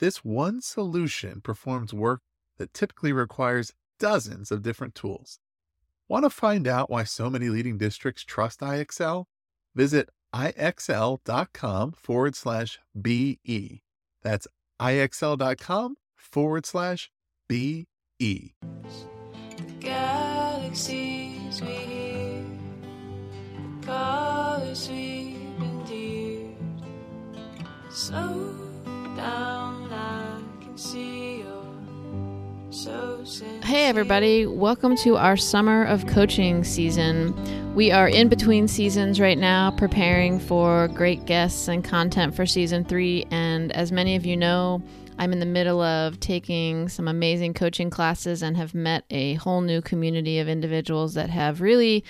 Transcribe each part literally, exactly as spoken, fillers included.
This one solution performs work that typically requires dozens of different tools. Want to find out why so many leading districts trust I X L? Visit IXL.com forward slash BE. That's IXL.com forward slash BE. The galaxies we hear, the colors we've endeared. Slow down, I can see your. Hey everybody, welcome to our Summer of Coaching season. We are in between seasons right now, preparing for great guests and content for season three. And as many of you know, I'm in the middle of taking some amazing coaching classes and have met a whole new community of individuals that have really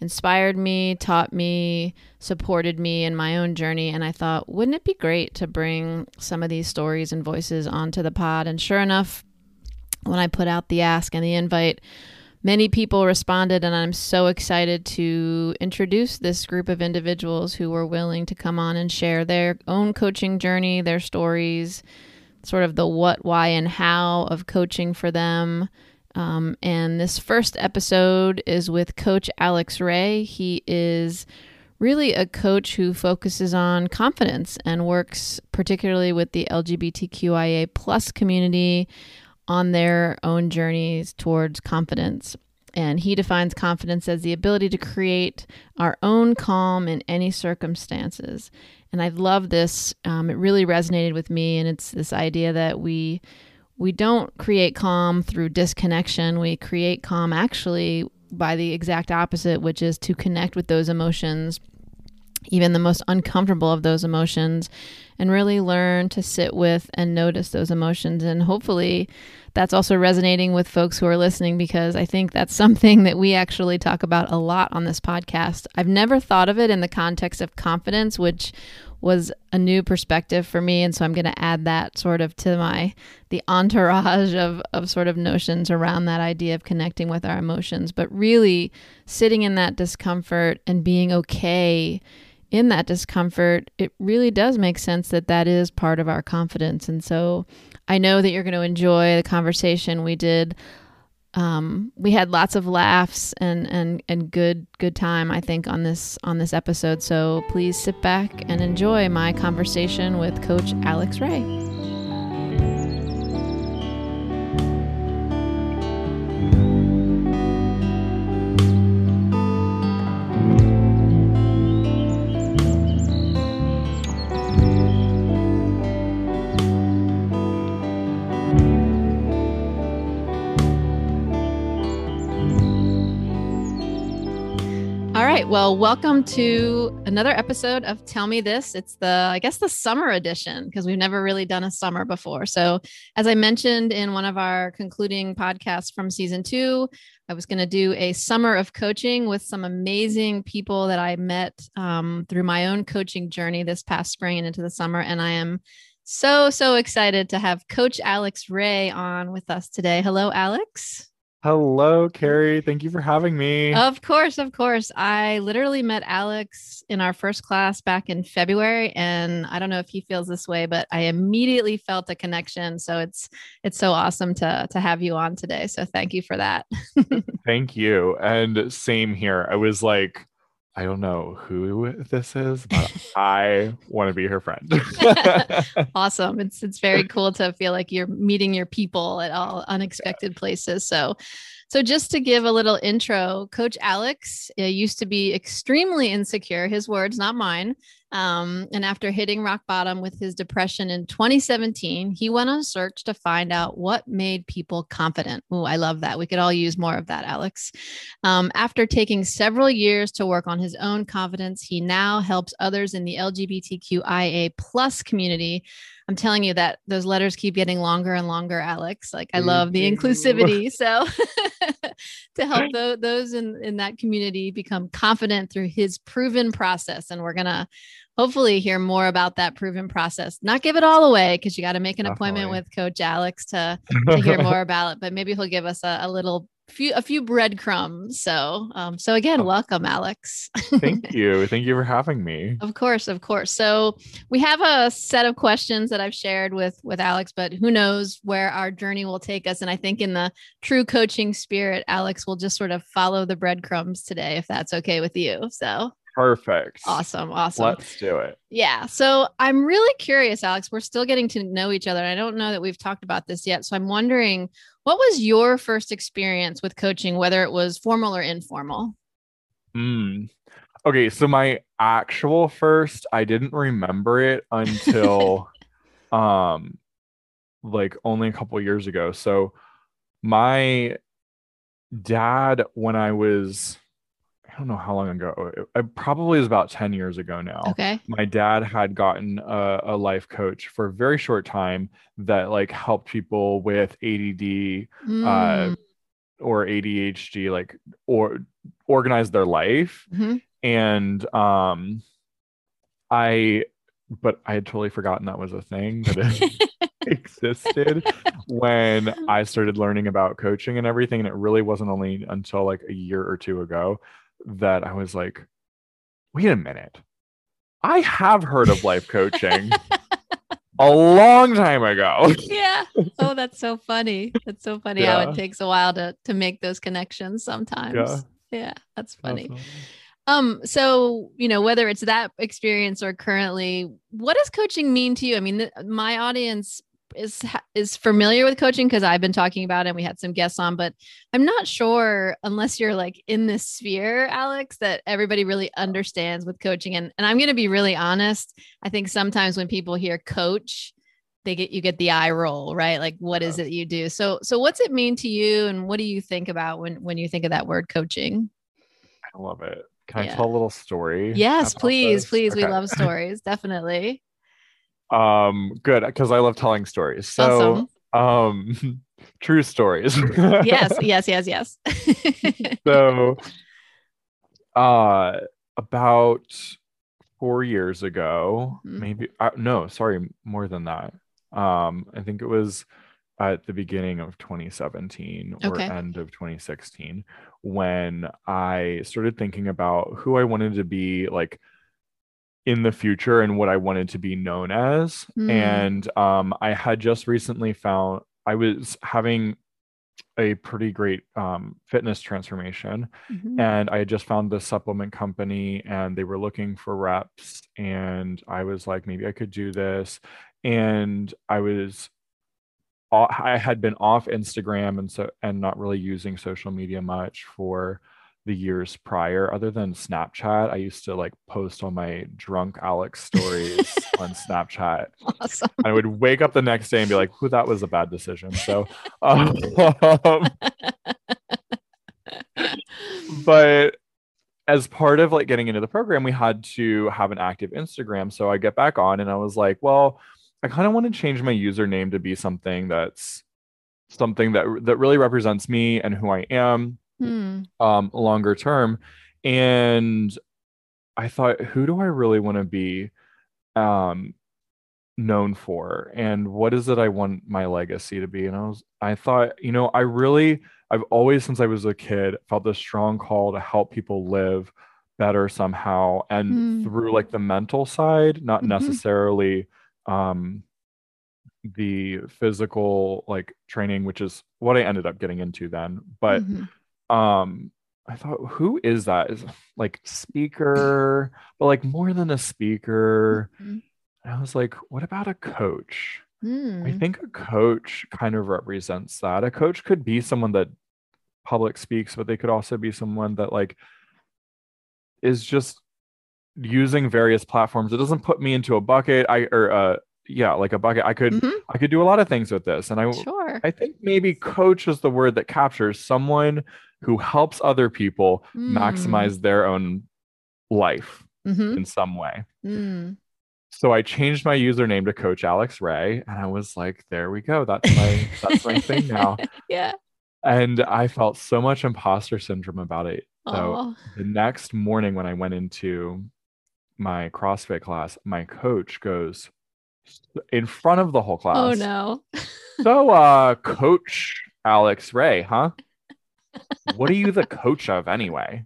inspired me, taught me, supported me in my own journey. And I thought, wouldn't it be great to bring some of these stories and voices onto the pod? And sure enough, when I put out the ask and the invite, many people responded, and I'm so excited to introduce this group of individuals who were willing to come on and share their own coaching journey, their stories, sort of the what, why, and how of coaching for them. Um, and this first episode is with Coach Alex Ray. He is really a coach who focuses on confidence and works particularly with the L G B T Q I A plus community on their own journeys towards confidence. And he defines confidence as the ability to create our own calm in any circumstances. And I love this. Um, it really resonated with me. And it's this idea that we we don't create calm through disconnection. We create calm actually by the exact opposite, which is to connect with those emotions, even the most uncomfortable of those emotions, and really learn to sit with and notice those emotions. And hopefully that's also resonating with folks who are listening, because I think that's something that we actually talk about a lot on this podcast. I've never thought of it in the context of confidence, which was a new perspective for me. And so I'm going to add that sort of to my, the entourage of, of sort of notions around that idea of connecting with our emotions, but really sitting in that discomfort and being okay in that discomfort. It really does make sense that that is part of our confidence. And so I know that you're going to enjoy the conversation we did. Um, we had lots of laughs and, and, and good, good time, I think, on this, on this episode. So please sit back and enjoy my conversation with Coach Alex Ray. Well, welcome to another episode of Tell Me This. It's the, I guess, the summer edition, because we've never really done a summer before. So as I mentioned in one of our concluding podcasts from season two, I was going to do a summer of coaching with some amazing people that I met um, through my own coaching journey this past spring and into the summer. And I am so, so excited to have Coach Alex Ray on with us today. Hello, Alex. Hello, Carrie. Thank you for having me. Of course. Of course. I literally met Alex in our first class back in February, and I don't know if he feels this way, but I immediately felt a connection. So it's, it's so awesome to, to have you on today. So thank you for that. Thank you. And same here. I was like, I don't know who this is, but I want to be her friend. Awesome. It's it's very cool to feel like you're meeting your people at all unexpected yeah. places. So, so just to give a little intro, Coach Alex uh, used to be extremely insecure, his words, not mine, Um, and after hitting rock bottom with his depression in twenty seventeen, he went on a search to find out what made people confident. Oh, I love that. We could all use more of that, Alex. Um, after taking several years to work on his own confidence, he now helps others in the L G B T Q I A plus community. I'm telling you that those letters keep getting longer and longer, Alex. Like, I love the inclusivity. So to help th- those in, in that community become confident through his proven process. And we're going to hopefully hear more about that proven process, not give it all away, because you got to make an Definitely. appointment with Coach Alex to, to hear more about it, but maybe he'll give us a, a little few, a few breadcrumbs. So, um, so again, welcome, Alex. Thank you. Thank you for having me. Of course. Of course. So we have a set of questions that I've shared with, with Alex, but who knows where our journey will take us. And I think in the true coaching spirit, Alex will just sort of follow the breadcrumbs today, if that's okay with you. So. Perfect. Awesome. Awesome. Let's do it. Yeah. So I'm really curious, Alex, we're still getting to know each other. I don't know that we've talked about this yet. So I'm wondering, what was your first experience with coaching, whether it was formal or informal? Mm. Okay. So my actual first, I didn't remember it until um, like only a couple of years ago. So my dad, when I was... I don't know how long ago. It probably was about ten years ago now. Okay. My dad had gotten a, a life coach for a very short time that like helped people with A D D mm. uh, or A D H D, like or organize their life. Mm-hmm. And um, I, but I had totally forgotten that was a thing that existed when I started learning about coaching and everything. And it really wasn't only until like a year or two ago that I was like, wait a minute, I have heard of life coaching a long time ago. Yeah. Oh, that's so funny. That's so funny yeah. how it takes a while to to make those connections sometimes. Yeah, yeah that's funny. Awesome. Um, so, you know, whether it's that experience or currently, what does coaching mean to you? I mean, th- my audience is is familiar with coaching because I've been talking about it and we had some guests on, but I'm not sure unless you're like in this sphere, Alex, that everybody really understands with coaching. And and I'm going to be really honest. I think sometimes when people hear coach, they get, you get the eye roll, right? Like, what yeah. is it you do? So, so what's it mean to you? And what do you think about when, when you think of that word coaching? I love it. Can yeah. I tell a little story? Yes, please, this? please. Okay. We love stories. Definitely. Um, good. Cause I love telling stories. So, awesome. um, true stories. yes, yes, yes, yes. So, uh, about four years ago, mm-hmm. maybe, uh, no, sorry, more than that. Um, I think it was at the beginning of twenty seventeen or okay. end of twenty sixteen, when I started thinking about who I wanted to be like in the future and what I wanted to be known as. Mm. And um, I had just recently found, I was having a pretty great um, fitness transformation. Mm-hmm. And I had just found this supplement company and they were looking for reps. And I was like, maybe I could do this. And I was, I had been off Instagram and so, and not really using social media much for the years prior, other than Snapchat. I used to like post all my drunk Alex stories on Snapchat. Awesome. I would wake up the next day and be like, "Who, that was a bad decision." So, um, but as part of like getting into the program, we had to have an active Instagram. So I get back on and I was like, "Well, I kind of want to change my username to be something that's something that that really represents me and who I am." Hmm. Um, longer term. And I thought, who do I really want to be um, known for? And what is it I want my legacy to be? And I was, I thought, you know, I really, I've always, since I was a kid, felt this strong call to help people live better somehow. And hmm. through like the mental side, not mm-hmm. necessarily um, the physical like training, which is what I ended up getting into then. But mm-hmm. Um, I thought, who is that? Is like speaker, but like more than a speaker. Mm-hmm. And I was like, what about a coach? Mm. I think a coach kind of represents that. A coach could be someone that public speaks, but they could also be someone that like is just using various platforms. It doesn't put me into a bucket. I or uh, yeah, like a bucket. I could mm-hmm. I could do a lot of things with this, and I sure. I think maybe coach is the word that captures someone who helps other people mm. maximize their own life mm-hmm. in some way. Mm. So I changed my username to Coach Alex Ray, and I was like, there we go. That's my that's my thing now. Yeah. And I felt so much imposter syndrome about it. So the next morning when I went into my CrossFit class, my coach goes in front of the whole class. Oh no. So uh Coach Alex Ray, huh? What are you the coach of anyway?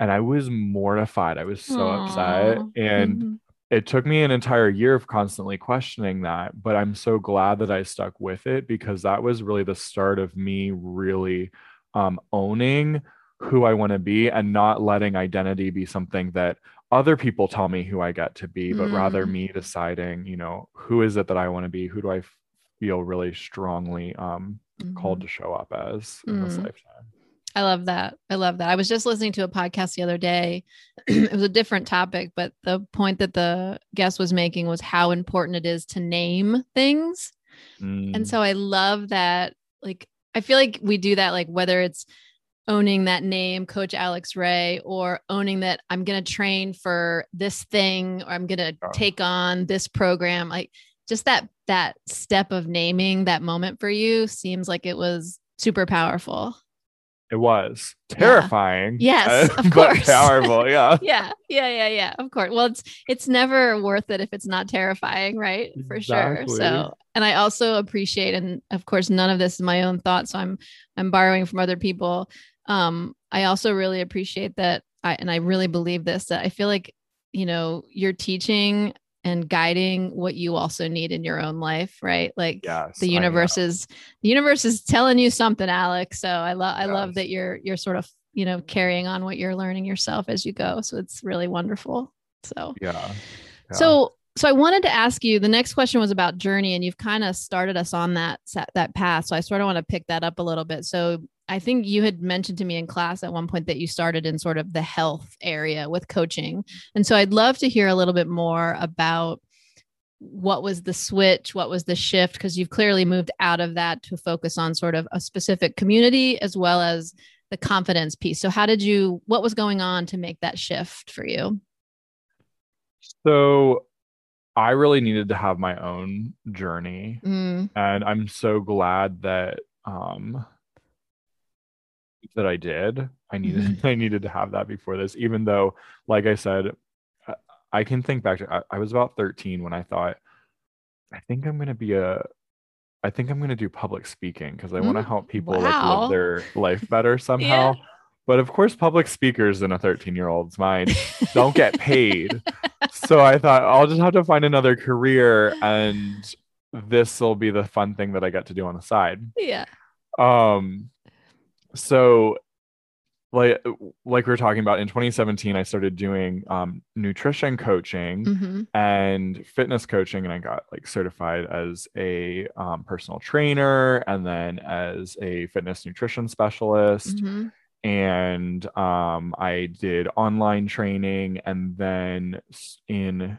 And I was mortified. I was so Aww. upset. And mm-hmm. it took me an entire year of constantly questioning that, but I'm so glad that I stuck with it, because that was really the start of me really um, owning who I want to be and not letting identity be something that other people tell me who I get to be, but mm. rather me deciding, you know, who is it that I want to be? Who do I f- feel really strongly um, mm-hmm. called to show up as in mm. this lifetime? I love that. I love that. I was just listening to a podcast the other day. It was a different topic, but the point that the guest was making was how important it is to name things. Mm. And so I love that. Like, I feel like we do that, like whether it's owning that name, Coach Alex Ray, or owning that I'm going to train for this thing, or I'm going to oh. take on this program. Like just that, that step of naming that moment for you seems like it was super powerful. It was terrifying. Yeah. Yes, uh, of course. But powerful. Yeah. yeah. Yeah. Yeah. Yeah. Of course. Well, it's, it's never worth it if it's not terrifying. Right. For exactly. sure. So, and I also appreciate, and of course, none of this is my own thoughts. So I'm, I'm borrowing from other people. Um, I also really appreciate that. I, and I really believe this, that I feel like, you know, you're teaching and guiding what you also need in your own life, right? Like yes, the universe is the universe is telling you something, Alex. So I love yes. I love that you're you're sort of, you know, carrying on what you're learning yourself as you go. So it's really wonderful. So yeah. yeah. So so I wanted to ask you, the next question was about journey, and you've kind of started us on that that path. So I sort of want to pick that up a little bit. So I think you had mentioned to me in class at one point that you started in sort of the health area with coaching. And so I'd love to hear a little bit more about what was the switch, what was the shift, because you've clearly moved out of that to focus on sort of a specific community as well as the confidence piece. So how did you, what was going on to make that shift for you? So I really needed to have my own journey. Mm. And I'm so glad that, um, that I did. I needed, I needed to have that before this, even though, like I said, I can think back to, I, I was about thirteen when I thought, I think I'm going to be a, I think I'm going to do public speaking, cause I want to mm, help people wow. like live their life better somehow. yeah. But of course, public speakers in a thirteen year old's mind don't get paid. So I thought I'll just have to find another career, and this will be the fun thing that I got to do on the side. Yeah. Um, So like, like we were talking about in twenty seventeen, I started doing um, nutrition coaching mm-hmm. and fitness coaching. And I got like certified as a um, personal trainer, and then as a fitness nutrition specialist. Mm-hmm. And um, I did online training. And then in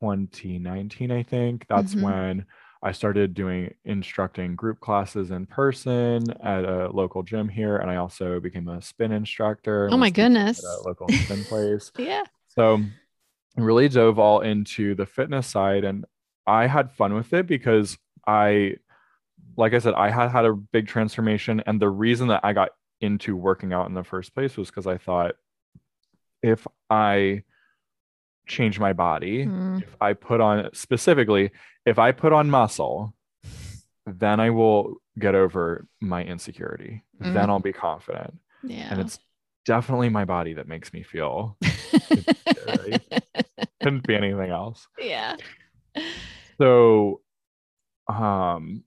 twenty nineteen, I think that's mm-hmm. when I started doing instructing group classes in person at a local gym here. And I also became a spin instructor. Oh my goodness. At a local spin place. Yeah. So I really dove all into the fitness side, and I had fun with it because I, like I said, I had had a big transformation. And the reason that I got into working out in the first place was because I thought, if I change my body, mm. if I put on specifically, if I put on muscle, then I will get over my insecurity. Mm. Then I'll be confident. Yeah. And it's definitely my body that makes me feel insecure. Couldn't be anything else. Yeah. So, um,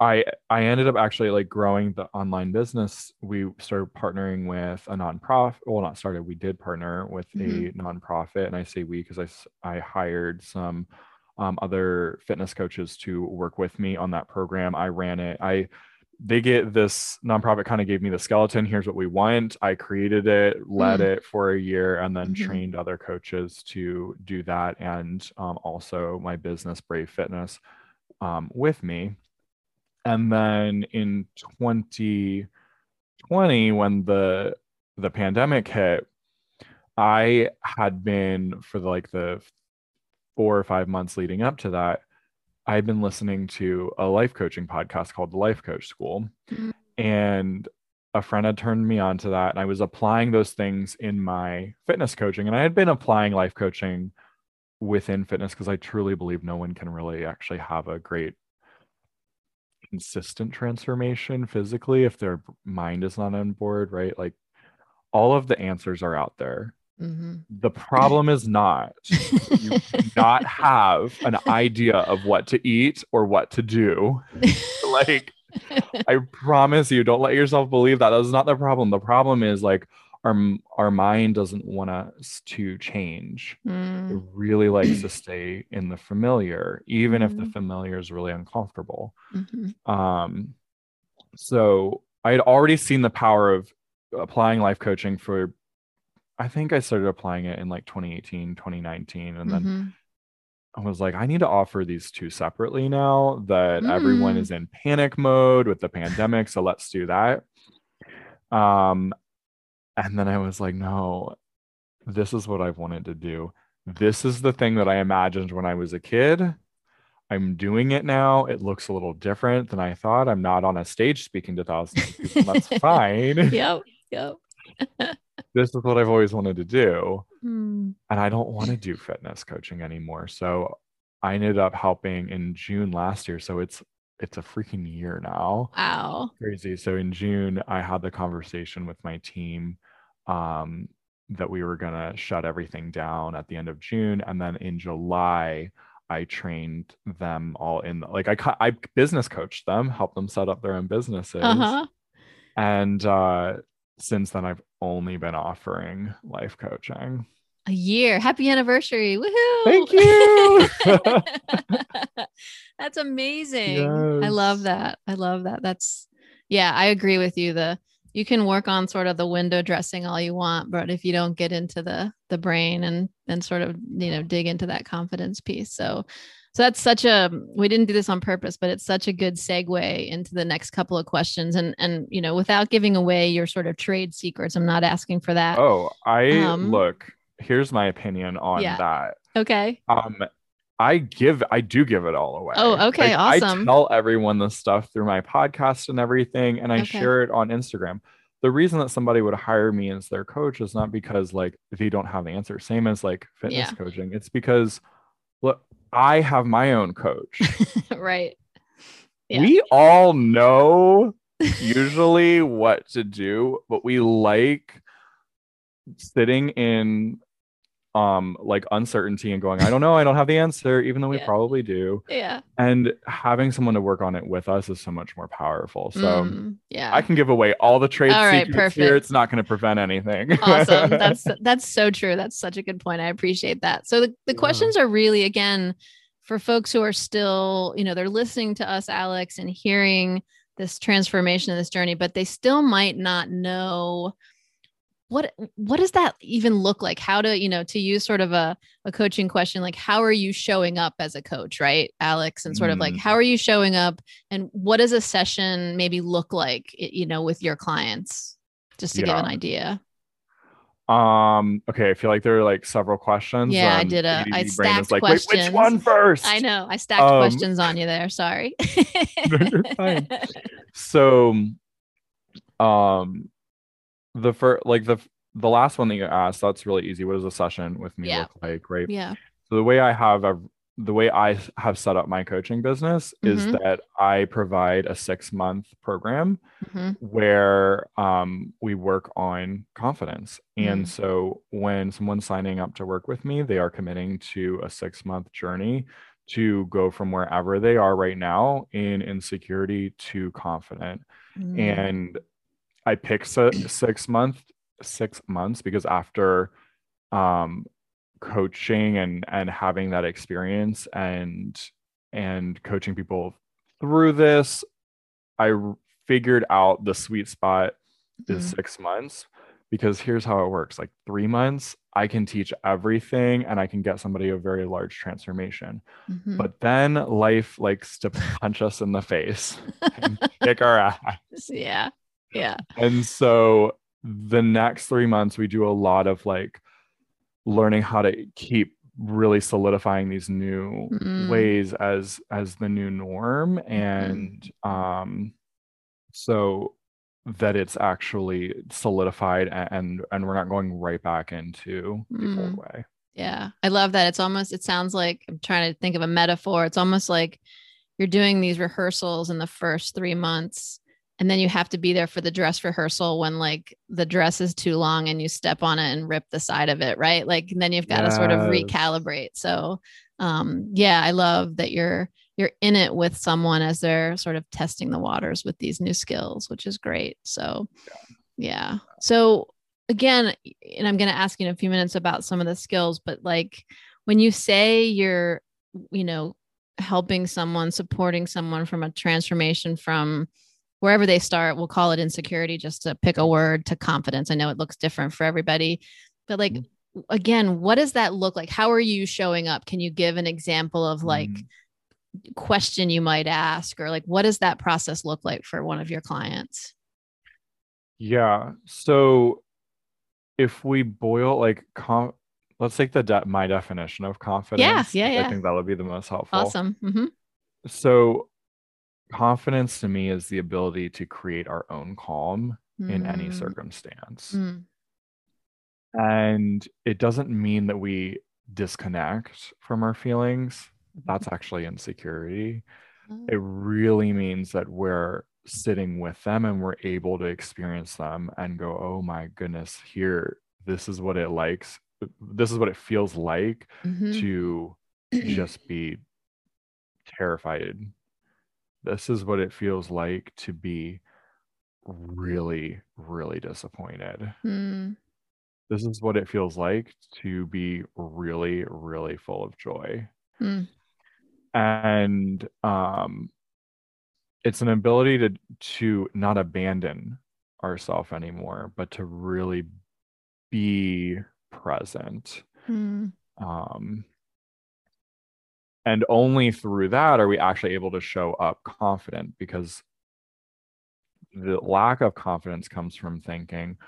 I, I ended up actually like growing the online business. We started partnering with a nonprofit. Well, not started. We did partner with mm-hmm. a nonprofit. And I say we, because I, I hired some um, other fitness coaches to work with me on that program. I ran it. I they get this nonprofit kind of gave me the skeleton. Here's what we want. I created it, led mm-hmm. it for a year, and then mm-hmm. trained other coaches to do that. And um, also my business, Brave Fitness, um, with me. And then in twenty twenty, when the, the pandemic hit, I had been for the, like the four or five months leading up to that, I've been listening to a life coaching podcast called The Life Coach School. Mm-hmm. And a friend had turned me on to that. And I was applying those things in my fitness coaching. And I had been applying life coaching within fitness because I truly believe no one can really actually have a great consistent transformation physically if their mind is not on board, right? Like all of the answers are out there. Mm-hmm. The problem is not you do not have an idea of what to eat or what to do. Like, I promise you, don't let yourself believe that. That is not the problem. The problem is like our our mind doesn't want us to change. Mm. It really likes to stay in the familiar, even mm-hmm. if the familiar is really uncomfortable. Mm-hmm. Um, so I had already seen the power of applying life coaching for. I think I started applying it in like twenty eighteen, twenty nineteen. And then mm-hmm. I was like, I need to offer these two separately now that mm. everyone is in panic mode with the pandemic. So let's do that. Um, and then I was like, no, this is what I've wanted to do. This is the thing that I imagined when I was a kid. I'm doing it now. It looks a little different than I thought. I'm not on a stage speaking to thousands of people. That's fine. Yep. Yep. This is what I've always wanted to do. Mm. And I don't want to do fitness coaching anymore. So I ended up helping in June last year. So it's, it's a freaking year now. Wow. Crazy. So in June, I had the conversation with my team um, that we were going to shut everything down at the end of June. And then in July, I trained them all in, like I, I business coached them, helped them set up their own businesses. Uh-huh. And, uh, since then, I've only been offering life coaching. A year. Happy anniversary. Woohoo. Thank you. That's amazing. Yes. I love that. I love that. That's, yeah, I agree with you. The, you can work on sort of the window dressing all you want, but if you don't get into the, the brain and, and sort of, you know, dig into that confidence piece. So, so that's such a, we didn't do this on purpose, but it's such a good segue into the next couple of questions. And, and, you know, without giving away your sort of trade secrets, I'm not asking for that. Oh, I um, look, here's my opinion on yeah. that. Okay. Um, I give, I do give it all away. Oh, okay. Like, awesome. I tell everyone this stuff through my podcast and everything. And I okay. share it on Instagram. The reason that somebody would hire me as their coach is not because like, if you don't have the answer, same as like fitness yeah. coaching, it's because look, I have my own coach. Right. Yeah. We all know usually what to do, but we like sitting in um like uncertainty and going, I don't know, I don't have the answer, even though we yeah. probably do. Yeah. And having someone to work on it with us is so much more powerful. So mm, yeah. I can give away all the trade all right, secrets perfect. Here. It's not going to prevent anything. Awesome. That's that's so true. That's such a good point. I appreciate that. So the, the yeah. questions are really, again, for folks who are still, you know, they're listening to us, Alex, and hearing this transformation and this journey, but they still might not know What, what does that even look like? How to, you know, to use sort of a, a coaching question, like how are you showing up as a coach, right, Alex? And sort mm. of like, how are you showing up and what does a session maybe look like, you know, with your clients, just to yeah. give an idea? Um, okay. I feel like there are like several questions. Yeah, um, I did a, I stacked like, questions. Wait, which one first? I know. I stacked um, questions on you there. Sorry. You're fine. So, um, The first, like the the last one that you asked, that's really easy. What does a session with me yeah. look like, right? Yeah. So the way I have a, the way I have set up my coaching business mm-hmm. is that I provide a six month program mm-hmm. where um we work on confidence, mm-hmm. and so when someone's signing up to work with me, they are committing to a six month journey to go from wherever they are right now in insecurity to confident, mm-hmm. and I pick six month, six months because after um, coaching and and having that experience and and coaching people through this, I figured out the sweet spot is mm-hmm. six months because here's how it works. Like three months, I can teach everything and I can get somebody a very large transformation. Mm-hmm. But then life likes to punch us in the face and kick our ass. Yeah. Yeah. And so the next three months, we do a lot of like learning how to keep really solidifying these new mm. ways as, as the new norm. And mm. um, so that it's actually solidified and, and we're not going right back into the mm. old way. Yeah. I love that. It's almost, it sounds like I'm trying to think of a metaphor. It's almost like you're doing these rehearsals in the first three months and then you have to be there for the dress rehearsal when like the dress is too long and you step on it and rip the side of it. Right. Like, and then you've got yes. to sort of recalibrate. So um, yeah, I love that you're, you're in it with someone as they're sort of testing the waters with these new skills, which is great. So, yeah. yeah. So again, and I'm going to ask you in a few minutes about some of the skills, but like when you say you're, you know, helping someone, supporting someone from a transformation from wherever they start, we'll call it insecurity, just to pick a word, to confidence. I know it looks different for everybody, but like, mm-hmm. again, what does that look like? How are you showing up? Can you give an example of like mm-hmm. question you might ask, or like, what does that process look like for one of your clients? Yeah. So if we boil like, com- let's take the de- my definition of confidence. Yeah, yeah, yeah. I think that would be the most helpful. Awesome. Mm-hmm. So confidence to me is the ability to create our own calm mm. in any circumstance. Mm. And it doesn't mean that we disconnect from our feelings. That's actually insecurity. Oh. It really means that we're sitting with them and we're able to experience them and go, oh my goodness, here, this is what it likes. This is what it feels like mm-hmm. to just be terrified. This is what it feels like to be really, really disappointed. Mm. This is what it feels like to be really, really full of joy. Mm. And um, it's an ability to, to not abandon ourselves anymore, but to really be present. Mm. Um, And only through that are we actually able to show up confident, because the lack of confidence comes from thinking,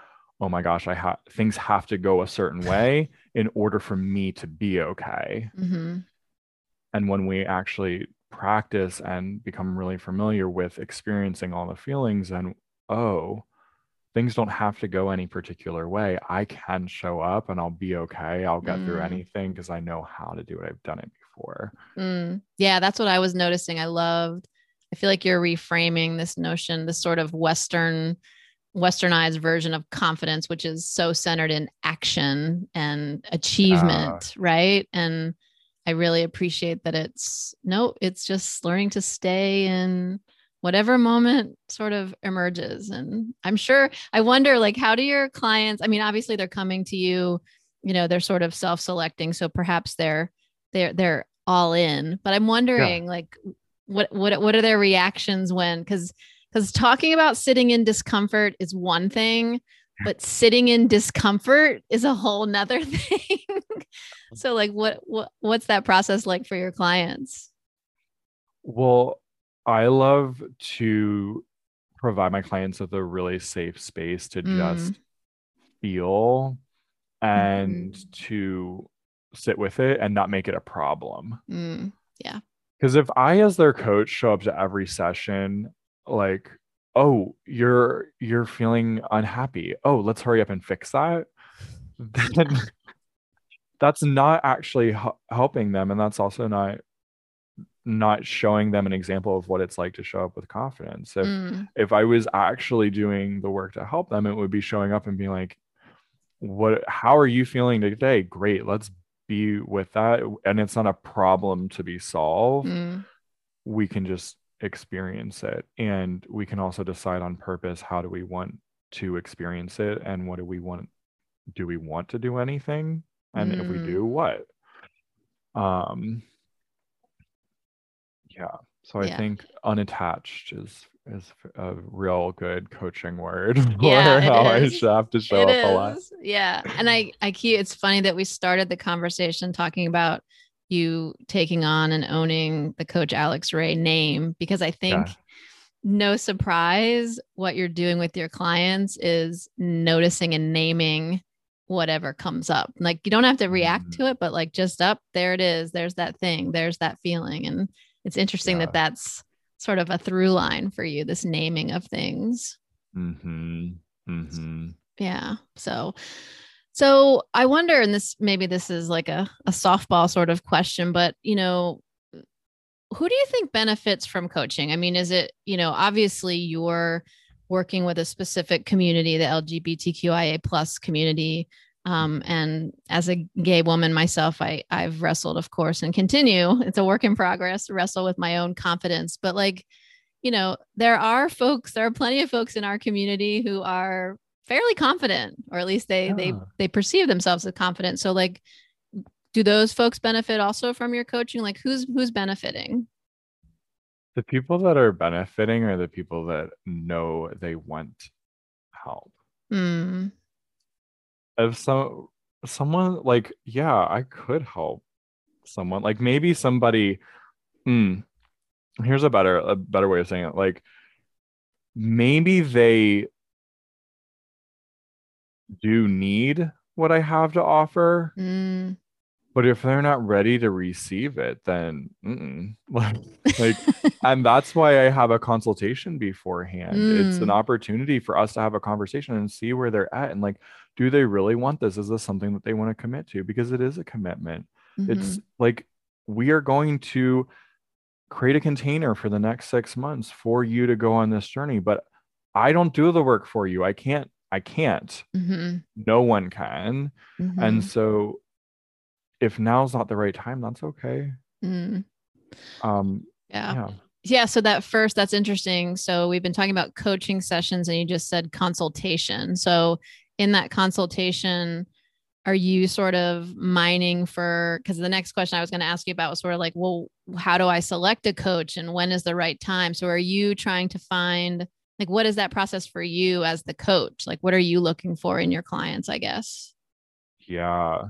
oh my gosh, I ha- things have to go a certain way in order for me to be okay. Mm-hmm. And when we actually practice and become really familiar with experiencing all the feelings and, oh, things don't have to go any particular way. I can show up and I'll be okay. I'll get mm. through anything because I know how to do it. I've done it for. Mm. Yeah, that's what I was noticing. I loved, I feel like you're reframing this notion, this sort of Western, Westernized version of confidence, which is so centered in action and achievement, uh, right? And I really appreciate that it's, no, it's just learning to stay in whatever moment sort of emerges. And I'm sure, I wonder, like, how do your clients, I mean, obviously they're coming to you, you know, they're sort of self-selecting. So perhaps they're they're, they're all in, but I'm wondering yeah. like what, what, what are their reactions when, cause, cause talking about sitting in discomfort is one thing, but sitting in discomfort is a whole nother thing. So like, what, what, what's that process like for your clients? Well, I love to provide my clients with a really safe space to mm. just feel and mm. to sit with it and not make it a problem. Mm, yeah. Because if I, as their coach, show up to every session like, oh, you're you're feeling unhappy. Oh, let's hurry up and fix that. Then that's not actually h- helping them. And that's also not not showing them an example of what it's like to show up with confidence. If, mm. if I was actually doing the work to help them, it would be showing up and being like, what, how are you feeling today? Great. Let's be with that, and it's not a problem to be solved. Mm. We can just experience it, and we can also decide on purpose, how do we want to experience it, and what do we want do we want to do anything, and mm. if we do, what um yeah So yeah. I think unattached is is a real good coaching word yeah, for how is. I have to show it up is. a lot. Yeah. And I, I keep, it's funny that we started the conversation talking about you taking on and owning the Coach Alex Ray name, because I think yeah. no surprise, what you're doing with your clients is noticing and naming whatever comes up. Like, you don't have to react mm-hmm. to it, but like, just up, there it is. There's that thing, there's that feeling. And it's interesting yeah. that that's sort of a through line for you, this naming of things. Mm-hmm. Mm-hmm. Yeah. So, so I wonder, and this, maybe this is like a, a softball sort of question, but, you know, who do you think benefits from coaching? I mean, is it, you know, obviously you're working with a specific community, the L G B T Q I A plus community. Um, and as a gay woman myself, I I've wrestled, of course, and continue. It's a work in progress, wrestle with my own confidence. But like, you know, there are folks, there are plenty of folks in our community who are fairly confident, or at least they, yeah. they, they perceive themselves as confident. So like, do those folks benefit also from your coaching? Like, who's, who's benefiting? The people that are benefiting are the people that know they want help. Mm. If so, someone like, yeah, I could help someone. Like maybe somebody, mm, here's a better, a better way of saying it. Like maybe they do need what I have to offer, mm. but if they're not ready to receive it, then mm-mm. like, and that's why I have a consultation beforehand. Mm. It's an opportunity for us to have a conversation and see where they're at. And like, do they really want this? Is this something that they want to commit to? Because it is a commitment. Mm-hmm. It's like, we are going to create a container for the next six months for you to go on this journey, but I don't do the work for you. I can't, I can't, mm-hmm. no one can. Mm-hmm. And so if now's not the right time, that's okay. Mm. Um, yeah. yeah. Yeah. So that first, that's interesting. So we've been talking about coaching sessions and you just said consultation. So in that consultation, are you sort of mining for, because the next question I was going to ask you about was sort of like, well, how do I select a coach and when is the right time? So are you trying to find like, what is that process for you as the coach? Like, what are you looking for in your clients, I guess? Yeah.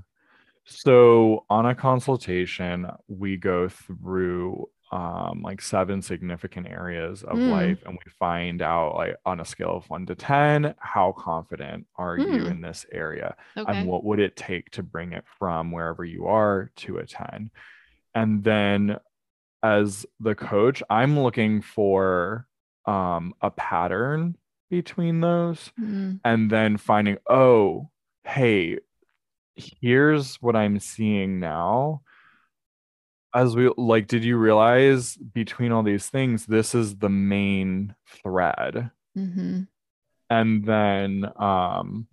So on a consultation, we go through um, like seven significant areas of mm. life, and we find out, like on a scale of one to ten, how confident are mm. you in this area, okay. and what would it take to bring it from wherever you are to a ten. And then as the coach, I'm looking for um, a pattern between those, mm. and then finding, oh, hey, here's what I'm seeing now. As we like, did you realize between all these things, this is the main thread? Mm-hmm. And then, um,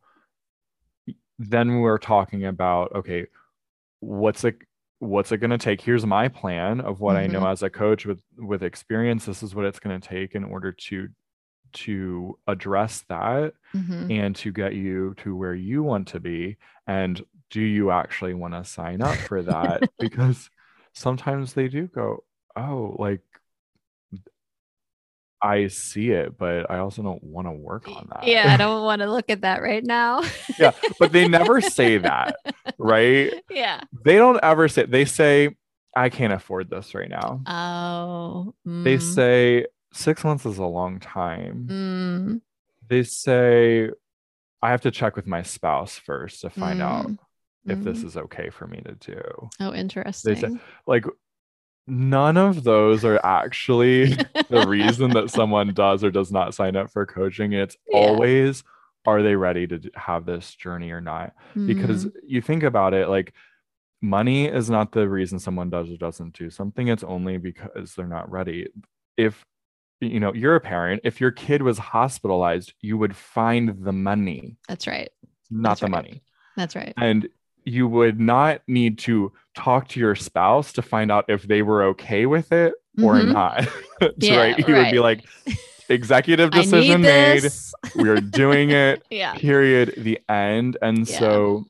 then we're talking about, okay, what's it, what's it going to take? Here's my plan of what mm-hmm. I know as a coach with, with experience. This is what it's going to take in order to to address that mm-hmm. and to get you to where you want to be. And do you actually want to sign up for that? Because sometimes they do go, oh, like I see it, but I also don't want to work on that. Yeah. I don't want to look at that right now. Yeah. But they never say that, right? Yeah. They don't ever say, they say, I can't afford this right now. Oh, mm. They say, six months is a long time. Mm. They say, I have to check with my spouse first to find mm. out if mm. this is okay for me to do. Oh, interesting. They say, like, none of those are actually the reason that someone does or does not sign up for coaching. It's yeah. always, are they ready to have this journey or not? Mm. Because you think about it, like, money is not the reason someone does or doesn't do something. It's only because they're not ready. If you know, you're a parent, if your kid was hospitalized, you would find the money. That's right. Not That's the right. money. That's right. And you would not need to talk to your spouse to find out if they were okay with it or mm-hmm. not. That's yeah, right. You right. would be like, executive decision made. We're doing it. yeah. Period. The end. And yeah. so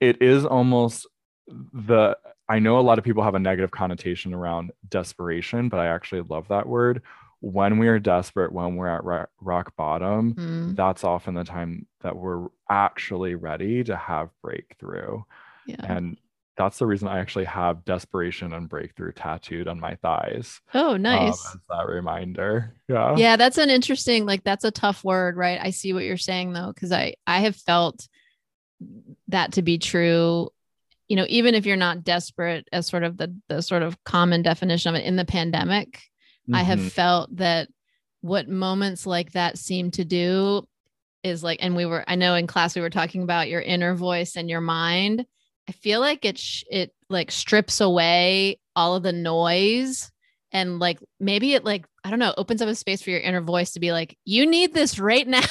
it is almost the I know a lot of people have a negative connotation around desperation, but I actually love that word. When we are desperate, when we're at rock bottom, mm. that's often the time that we're actually ready to have breakthrough. Yeah. And that's the reason I actually have desperation and breakthrough tattooed on my thighs. Oh, nice. Um, as that reminder. Yeah. Yeah. That's an interesting, like, that's a tough word, right? I see what you're saying though. Cause I, I have felt that to be true. You know, even if you're not desperate as sort of the, the sort of common definition of it in the pandemic, I have mm-hmm. felt that what moments like that seem to do is like, and we were, I know in class, we were talking about your inner voice and your mind. I feel like it, sh- it like strips away all of the noise and like, maybe it like, I don't know, opens up a space for your inner voice to be like, you need this right now,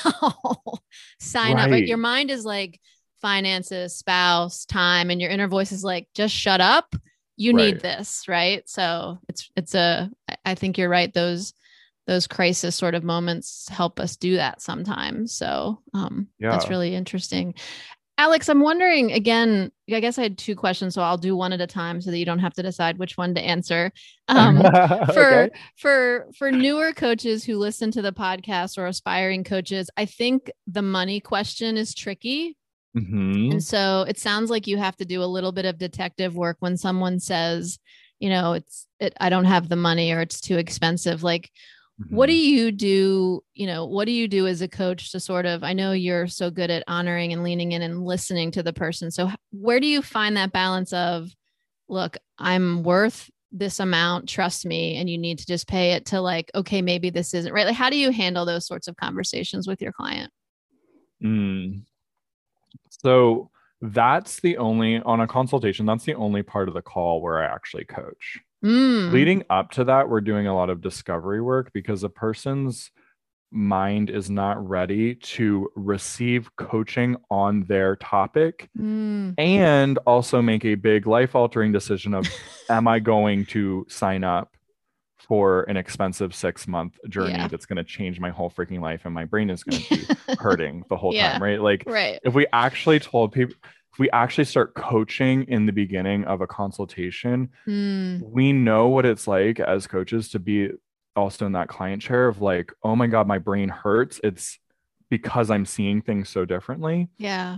sign right. up. Like your mind is like finances, spouse, time. And your inner voice is like, just shut up. You right. need this, right? So it's, it's a, I think you're right. Those, those crisis sort of moments help us do that sometimes. So um, yeah. that's really interesting. Alex, I'm wondering again, I guess I had two questions, so I'll do one at a time so that you don't have to decide which one to answer. Um, for, okay. for, for newer coaches who listen to the podcast or aspiring coaches, I think the money question is tricky. Mm-hmm. And so it sounds like you have to do a little bit of detective work when someone says, you know, it's, it, I don't have the money or it's too expensive. Like, mm-hmm. what do you do? You know, what do you do as a coach to sort of, I know you're so good at honoring and leaning in and listening to the person. So where do you find that balance of, look, I'm worth this amount, trust me, and you need to just pay it, to like, okay, maybe this isn't right. Like, how do you handle those sorts of conversations with your client? Mm. So that's the only, on a consultation, that's the only part of the call where I actually coach. Mm. Leading up to that, we're doing a lot of discovery work because a person's mind is not ready to receive coaching on their topic mm. and also make a big life-altering decision of, am I going to sign up for an expensive six-month journey yeah. that's going to change my whole freaking life, and my brain is going to be hurting the whole yeah. time, right? Like, right. if we actually told people, if we actually start coaching in the beginning of a consultation, mm. we know what it's like as coaches to be also in that client chair of like, oh my God, my brain hurts. It's because I'm seeing things so differently. Yeah.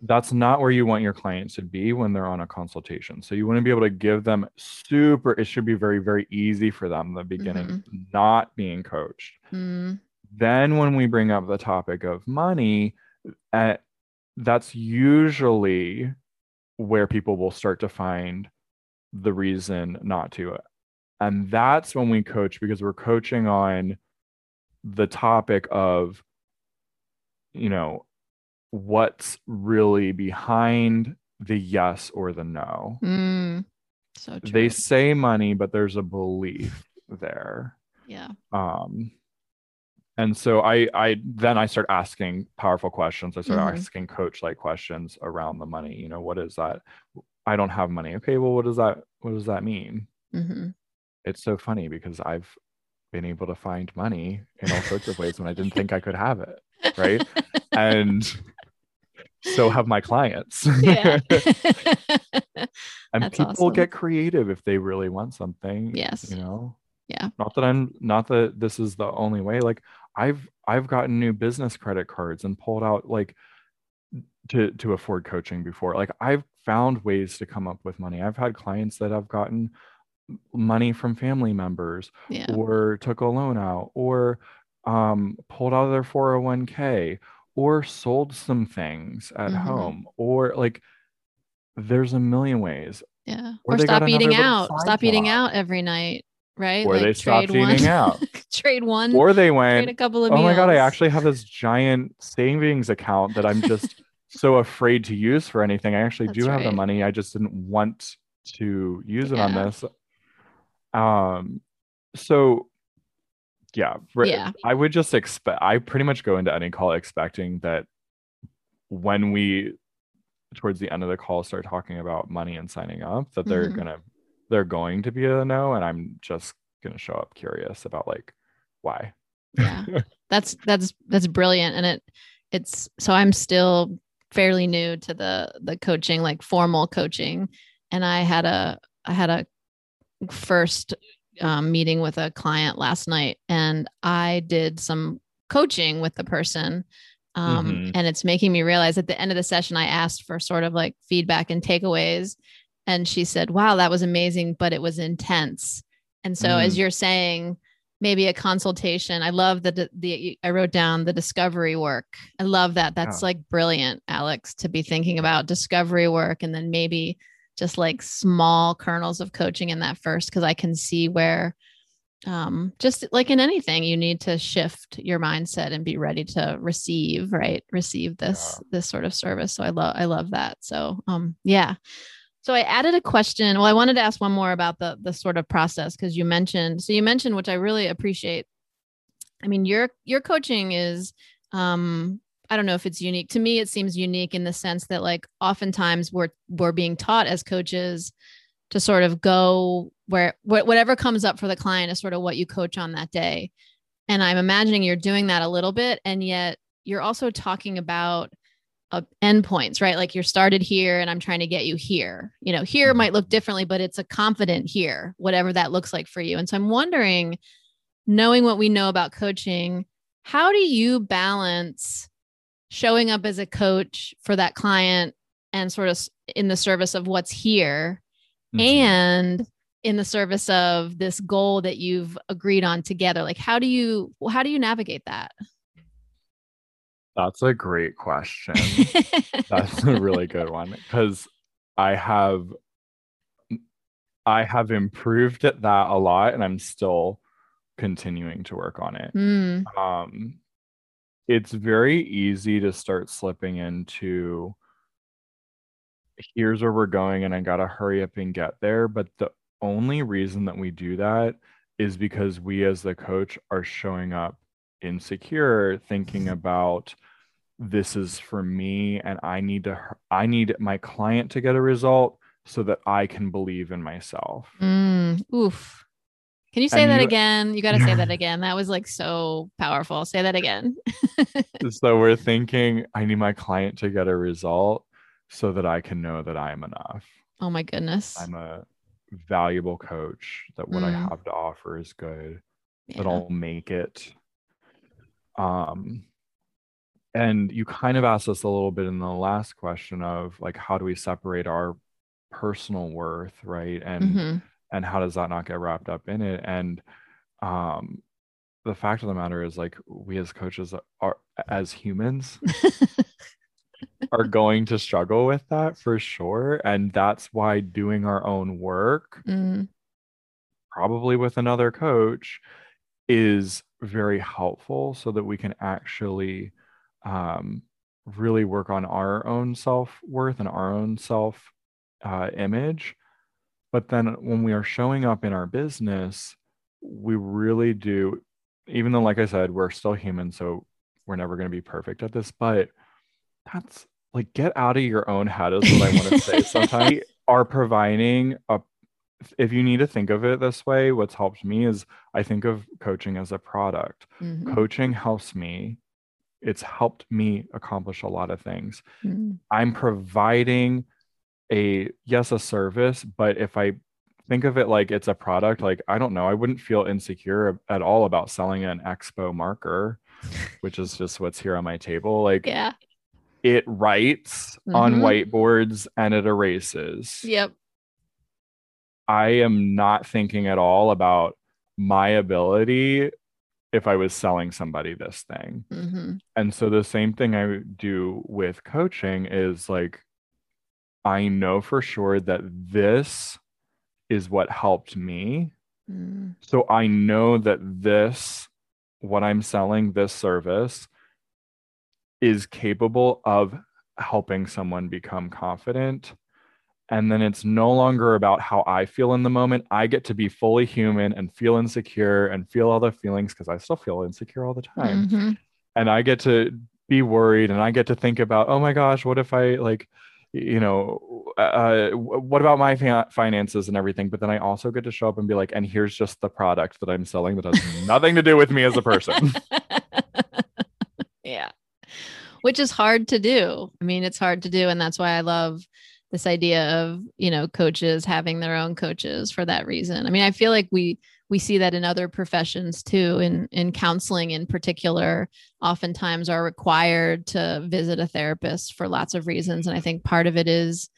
That's not where you want your clients to be when they're on a consultation. So you want to be able to give them super, it should be very, very easy for them in the beginning, mm-hmm. not being coached. Mm-hmm. Then when we bring up the topic of money, uh, that's usually where people will start to find the reason not to. And that's when we coach, because we're coaching on the topic of, you know, what's really behind the yes or the no. Mm, so true. They say money, but there's a belief there. Yeah. Um, and so I, I, then I start asking powerful questions. I start mm-hmm. asking coach like questions around the money. You know, what is that? I don't have money. Okay. Well, what does that, what does that mean? Mm-hmm. It's so funny because I've been able to find money in all sorts of ways when I didn't think I could have it. Right. And so have my clients. Yeah. And that's people awesome. Get creative if they really want something. Yes. You know? Yeah. Not that I'm not that this is the only way. Like I've I've gotten new business credit cards and pulled out like to to afford coaching before. Like I've found ways to come up with money. I've had clients that have gotten money from family members yeah. or took a loan out or um pulled out of their four oh one k or sold some things at mm-hmm. home, or like there's a million ways. Yeah. Or, or stop eating out. Stop eating out every night, right? Or like they stopped one. eating out. Trade one. Or they went, trade a couple of oh meals. My God, I actually have this giant savings account that I'm just so afraid to use for anything. I actually That's do right. have the money. I just didn't want to use yeah. it on this. Um, so Yeah, yeah. I would just expect, I pretty much go into any call expecting that when we, towards the end of the call, start talking about money and signing up, that mm-hmm. they're going to, they're going to be a no. And I'm just going to show up curious about like, why? Yeah, that's, that's, that's brilliant. And it, it's, so I'm still fairly new to the, the coaching, like formal coaching. And I had a, I had a first um, meeting with a client last night, and I did some coaching with the person. Um, mm-hmm. And it's making me realize at the end of the session, I asked for sort of like feedback and takeaways. And she said, wow, that was amazing, but it was intense. And so mm-hmm. as you're saying, maybe a consultation. I love the, the, I wrote down the discovery work. I love that. That's oh. like brilliant, Alex, to be thinking about discovery work. And then maybe just like small kernels of coaching in that first, because I can see where um, just like in anything, you need to shift your mindset and be ready to receive, right. Receive this, yeah. this sort of service. So I love, I love that. So um, yeah. So I added a question. Well, I wanted to ask one more about the, the sort of process. Cause you mentioned, so you mentioned, which I really appreciate. I mean, your, your coaching is, um, I don't know if it's unique to me. It seems unique in the sense that like, oftentimes we're, we're being taught as coaches to sort of go where wh- whatever comes up for the client is sort of what you coach on that day. And I'm imagining you're doing that a little bit. And yet you're also talking about uh, endpoints, right? Like you're started here and I'm trying to get you here, you know, here might look differently, but it's a confident here, whatever that looks like for you. And so I'm wondering, knowing what we know about coaching, how do you balance showing up as a coach for that client and sort of in the service of what's here mm-hmm. and in the service of this goal that you've agreed on together? Like, how do you, how do you navigate that? That's a great question. That's a really good one. Cause I have, I have improved at that a lot, and I'm still continuing to work on it. Mm. Um, It's very easy to start slipping into, here's where we're going and I got to hurry up and get there. But the only reason that we do that is because we as the coach are showing up insecure, thinking about this is for me and I need to, I need my client to get a result so that I can believe in myself. Mm, oof. Can you say and that you, again? You got to yeah. say that again. That was like so powerful. Say that again. So we're thinking, I need my client to get a result so that I can know that I'm enough. Oh my goodness. I'm a valuable coach, that what mm. I have to offer is good, yeah. that I'll make it. Um, and you kind of asked us a little bit in the last question of like, how do we separate our personal worth, right? And mm-hmm. and how does that not get wrapped up in it? And um, the fact of the matter is, like, we as coaches are, as humans, are going to struggle with that for sure. And that's why doing our own work, mm. probably with another coach, is very helpful so that we can actually um, really work on our own self-worth and our own self uh, image. But then when we are showing up in our business, we really do, even though, like I said, we're still human, so we're never going to be perfect at this, but that's like, get out of your own head is what I want to say. Sometimes we are providing a, if you need to think of it this way, what's helped me is I think of coaching as a product. Mm-hmm. Coaching helps me. It's helped me accomplish a lot of things. Mm-hmm. I'm providing a yes, a service, but if I think of it like it's a product, like, I don't know, I wouldn't feel insecure at all about selling an Expo marker, which is just what's here on my table. Like yeah. it writes mm-hmm. on whiteboards and it erases. Yep. I am not thinking at all about my ability if I was selling somebody this thing. Mm-hmm. And so the same thing I do with coaching is like, I know for sure that this is what helped me. Mm. So I know that this, what I'm selling, this service is capable of helping someone become confident. And then it's no longer about how I feel in the moment. I get to be fully human and feel insecure and feel all the feelings, because I still feel insecure all the time. Mm-hmm. And I get to be worried and I get to think about, oh my gosh, what if I like, you know, uh, what about my fa- finances and everything? But then I also get to show up and be like, and here's just the product that I'm selling that has nothing to do with me as a person. Yeah. Which is hard to do. I mean, it's hard to do. And that's why I love this idea of, you know, coaches having their own coaches for that reason. I mean, I feel like we we see that in other professions too, in, in counseling in particular, oftentimes are required to visit a therapist for lots of reasons. And I think part of it is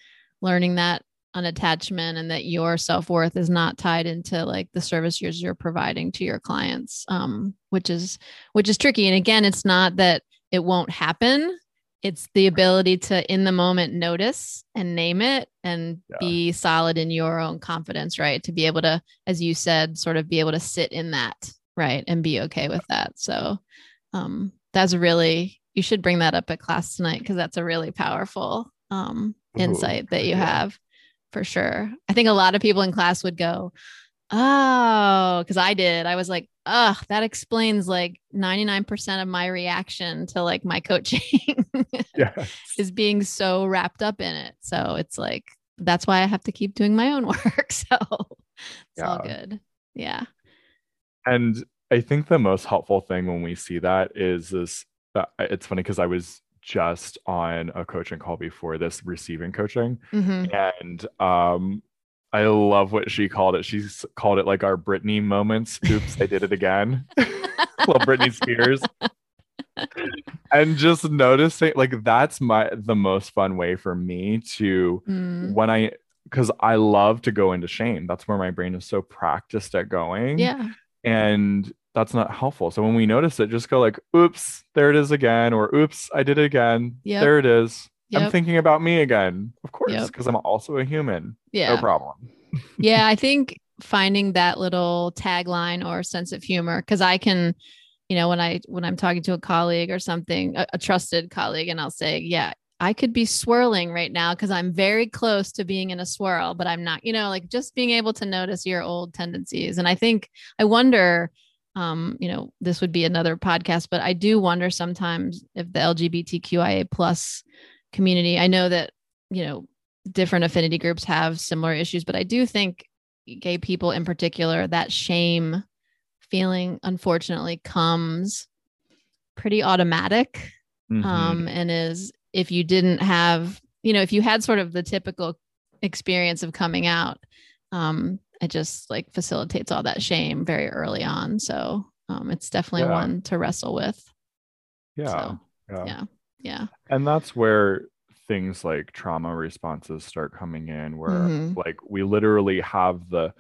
learning that unattachment and that your self-worth is not tied into like the service you're, you're providing to your clients, um, which is, which is tricky. And again, it's not that it won't happen. It's the ability to, in the moment, notice and name it and yeah. be solid in your own confidence, right? To be able to, as you said, sort of be able to sit in that, right? And be okay with that. So um, that's really, you should bring that up at class tonight, because that's a really powerful um, insight Ooh, that you yeah. have for sure. I think a lot of people in class would go, oh, because I did. I was like, oh, that explains like ninety-nine percent of my reaction to like my coaching yes. is being so wrapped up in it. So it's like, that's why I have to keep doing my own work. So it's yeah. all good. Yeah. And I think the most helpful thing when we see that is this, uh, it's funny because I was just on a coaching call before this, receiving coaching. Mm-hmm. And, um, I love what she called it. She's called it like our Britney moments. Oops, I did it again. Little Britney Spears. And just noticing, like, that's my, the most fun way for me to, mm. when I, cause I love to go into shame. That's where my brain is so practiced at going. Yeah. And that's not helpful. So when we notice it, just go like, oops, there it is again. Or oops, I did it again. Yep. There it is. Yep. I'm thinking about me again, of course, because yep. I'm also a human. Yeah. No problem. Yeah. I think finding that little tagline or sense of humor, because I can, you know, when I, when I'm talking to a colleague or something, a, a trusted colleague, and I'll say, yeah, I could be swirling right now because I'm very close to being in a swirl, but I'm not, you know, like just being able to notice your old tendencies. And I think, I wonder, Um, you know, this would be another podcast, but I do wonder sometimes if the L G B T Q I A plus community, I know that, you know, different affinity groups have similar issues, but I do think gay people in particular, that shame feeling, unfortunately, comes pretty automatic. Mm-hmm. Um, and is, if you didn't have, you know, if you had sort of the typical experience of coming out, um, it just like facilitates all that shame very early on. So um, it's definitely yeah. one to wrestle with. Yeah. So, yeah. Yeah. Yeah. And that's where things like trauma responses start coming in, where mm-hmm. like we literally have the,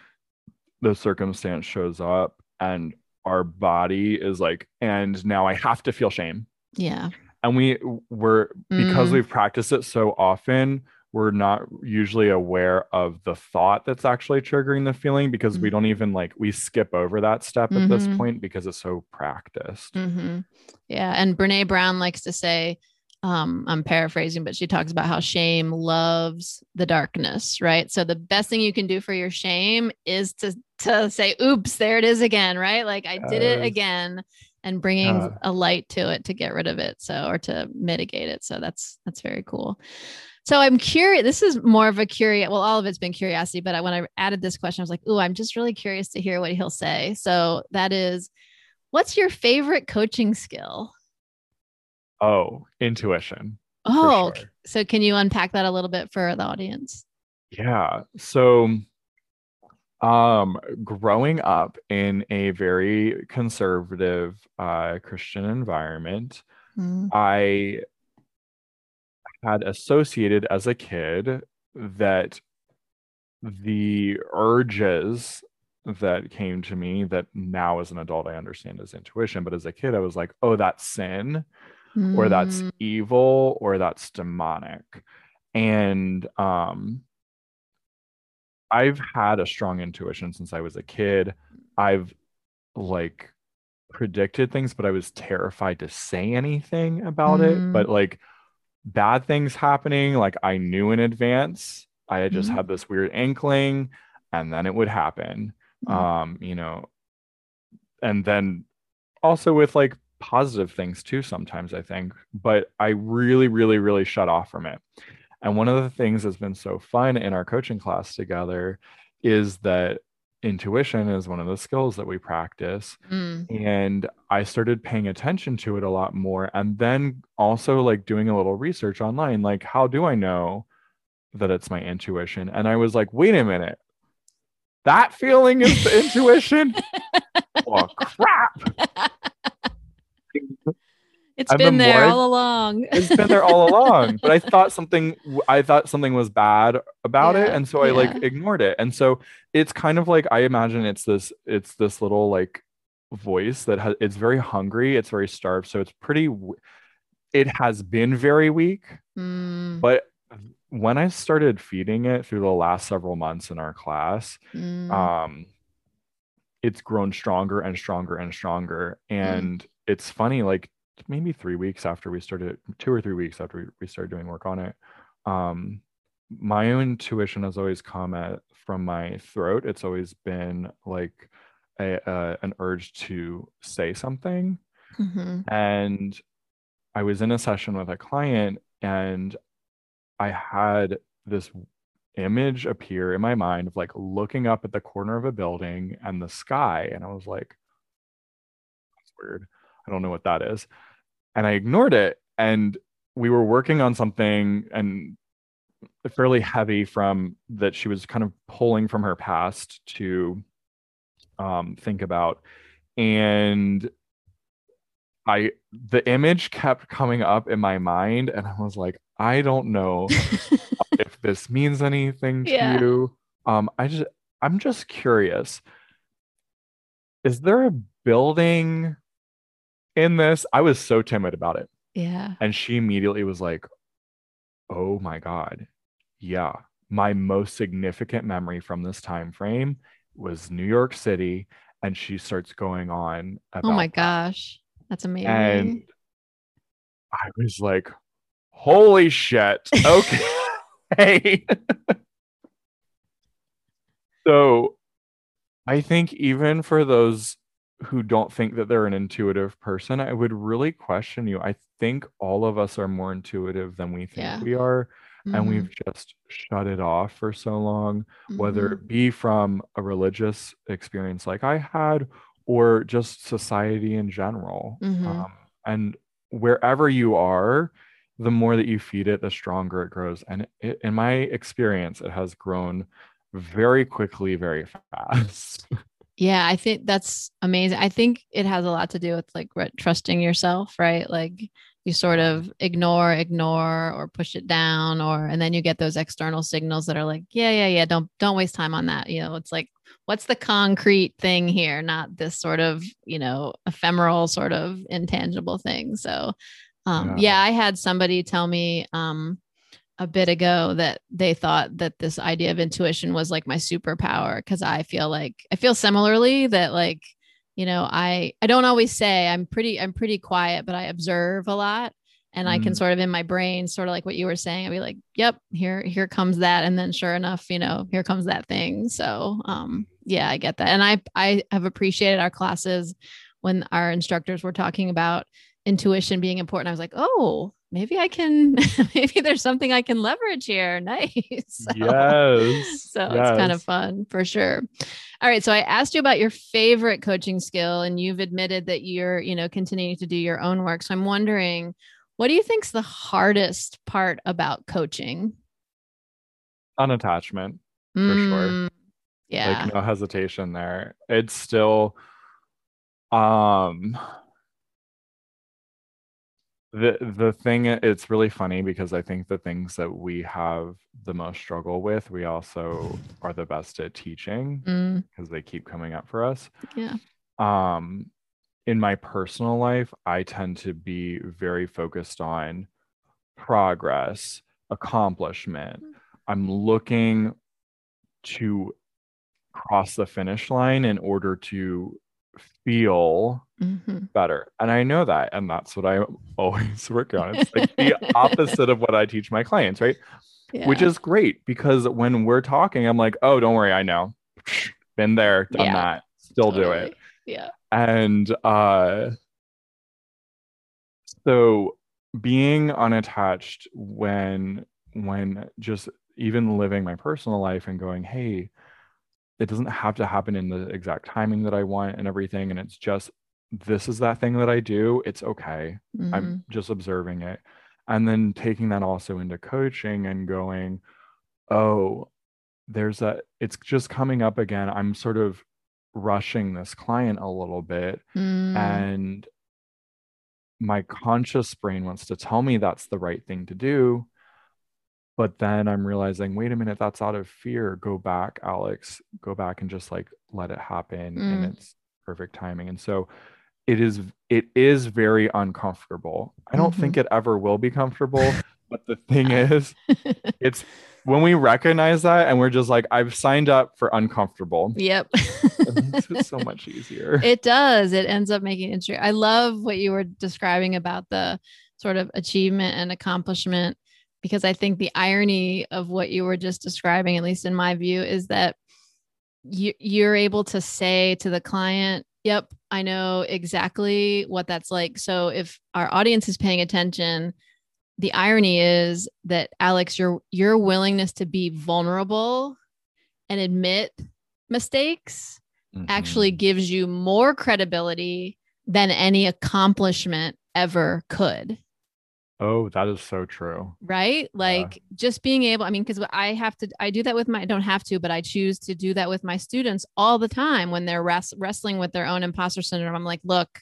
the circumstance shows up and our body is like, and now I have to feel shame. Yeah. And we we're, because mm. we've practiced it so often, we're not usually aware of the thought that's actually triggering the feeling, because mm-hmm. we don't even like, we skip over that step mm-hmm. at this point because it's so practiced. Mm-hmm. Yeah. And Brene Brown likes to say, um, I'm paraphrasing, but she talks about how shame loves the darkness, right? So the best thing you can do for your shame is to, to say, oops, there it is again. Right. Like I did it again, and bringing uh, a light to it to get rid of it. So, or to mitigate it. So that's, that's very cool. So I'm curious, this is more of a curious, well, all of it's been curiosity, but I, when I added this question, I was like, ooh, I'm just really curious to hear what he'll say. So that is, what's your favorite coaching skill? Oh, intuition. Oh, sure. So can you unpack that a little bit for the audience? Yeah. So um, growing up in a very conservative uh, Christian environment, mm-hmm. I had associated as a kid that the urges that came to me that now as an adult I understand as intuition, but as a kid I was like, oh, that's sin, mm. or that's evil, or that's demonic. And um, I've had a strong intuition since I was a kid. I've like predicted things, but I was terrified to say anything about mm. it. But like bad things happening, like I knew in advance. I had just mm-hmm. had this weird inkling, and then it would happen. Mm-hmm. Um, you know, and then also with like positive things too, sometimes I think, but I really, really, really shut off from it. And one of the things that's been so fun in our coaching class together is that intuition is one of the skills that we practice. Mm. And I started paying attention to it a lot more. And then also like doing a little research online, like, how do I know that it's my intuition. And I was like, wait a minute, that feeling is the intuition? Oh, crap. It's I've been, been there more, all along. It's been there all along. But I thought something, I thought something was bad about yeah, it. And so I yeah. like ignored it. And so it's kind of like, I imagine it's this, it's this little like voice that has, it's very hungry. It's very starved. So it's pretty, it has been very weak, mm. but when I started feeding it through the last several months in our class, mm. um, it's grown stronger and stronger and stronger. And mm. it's funny, like maybe three weeks after we started, two or three weeks after we started doing work on it, um, my own intuition has always come at, from my throat. It's always been like a, a, an urge to say something. Mm-hmm. And I was in a session with a client and I had this image appear in my mind of like looking up at the corner of a building and the sky. And I was like, that's weird. I don't know what that is. And I ignored it. And we were working on something and fairly heavy from that she was kind of pulling from her past to um, think about. And I, the image kept coming up in my mind and I was like, I don't know if this means anything to yeah. you. Um, I just, I'm just curious. Is there a building in this? I was so timid about it. Yeah. And she immediately was like, "Oh my God, yeah." My most significant memory from this time frame was New York City, and she starts going on about. Oh my that. gosh, that's amazing. And I was like, holy shit. Okay. So I think even for those who don't think that they're an intuitive person, I would really question you. I think all of us are more intuitive than we think yeah. we are. Mm-hmm. And we've just shut it off for so long, mm-hmm. whether it be from a religious experience like I had or just society in general. Mm-hmm. Um, and wherever you are, the more that you feed it, the stronger it grows. And it, in my experience, it has grown very quickly, very fast. Yeah, I think that's amazing. I think it has a lot to do with like re- trusting yourself, right? Like you sort of ignore, ignore, or push it down, or, and then you get those external signals that are like, yeah, yeah, yeah. Don't, don't waste time on that. You know, it's like, what's the concrete thing here? Not this sort of, you know, ephemeral sort of intangible thing. So Um, yeah. yeah, I had somebody tell me um, a bit ago that they thought that this idea of intuition was like my superpower because I feel like I feel similarly that like, you know, I I don't always say I'm pretty I'm pretty quiet, but I observe a lot. And mm-hmm. I can sort of in my brain, sort of like what you were saying, I'd be like, yep, here, here comes that. And then sure enough, you know, here comes that thing. So um, yeah, I get that. And I I have appreciated our classes when our instructors were talking about intuition being important. I was like, oh, maybe I can, maybe there's something I can leverage here. Nice. So, yes. So yes. It's kind of fun for sure. All right. So I asked you about your favorite coaching skill and you've admitted that you're, you know, continuing to do your own work. So I'm wondering, what do you think's the hardest part about coaching? Unattachment for mm, sure. Yeah. Like no hesitation there. It's still, um, The the thing, it's really funny because I think the things that we have the most struggle with, we also are the best at teaching because mm. they keep coming up for us. Yeah. Um, in my personal life, I tend to be very focused on progress, accomplishment. I'm looking to cross the finish line in order to feel mm-hmm. better. And I know that. And that's what I always work on. It's like the opposite of what I teach my clients, right? Yeah. Which is great because when we're talking, I'm like, oh, don't worry. I know. Been there, done yeah. that. Still totally. do it. Yeah. And uh, so being unattached when, when just even living my personal life and going, hey, it doesn't have to happen in the exact timing that I want and everything. And it's just, this is that thing that I do. It's okay. Mm-hmm. I'm just observing it. And then taking that also into coaching and going, oh, there's a, it's just coming up again. I'm sort of rushing this client a little bit. Mm. And my conscious brain wants to tell me that's the right thing to do. But then I'm realizing, wait a minute, that's out of fear. Go back, Alex, go back and just like, let it happen. Mm. And it's perfect timing. And so it is, it is very uncomfortable. I don't mm-hmm. think it ever will be comfortable, but the thing is, it's when we recognize that and we're just like, I've signed up for uncomfortable. Yep. It's so much easier. It does. It ends up making it true. I love what you were describing about the sort of achievement and accomplishment, because I think the irony of what you were just describing, at least in my view, is that you, you're able to say to the client, yep, I know exactly what that's like. So if our audience is paying attention, the irony is that, Alex, your, your willingness to be vulnerable and admit mistakes mm-hmm. actually gives you more credibility than any accomplishment ever could. Oh, that is so true. Right? Like yeah. just being able, I mean, because I have to, I do that with my, I don't have to, but I choose to do that with my students all the time when they're res- wrestling with their own imposter syndrome. I'm like, look,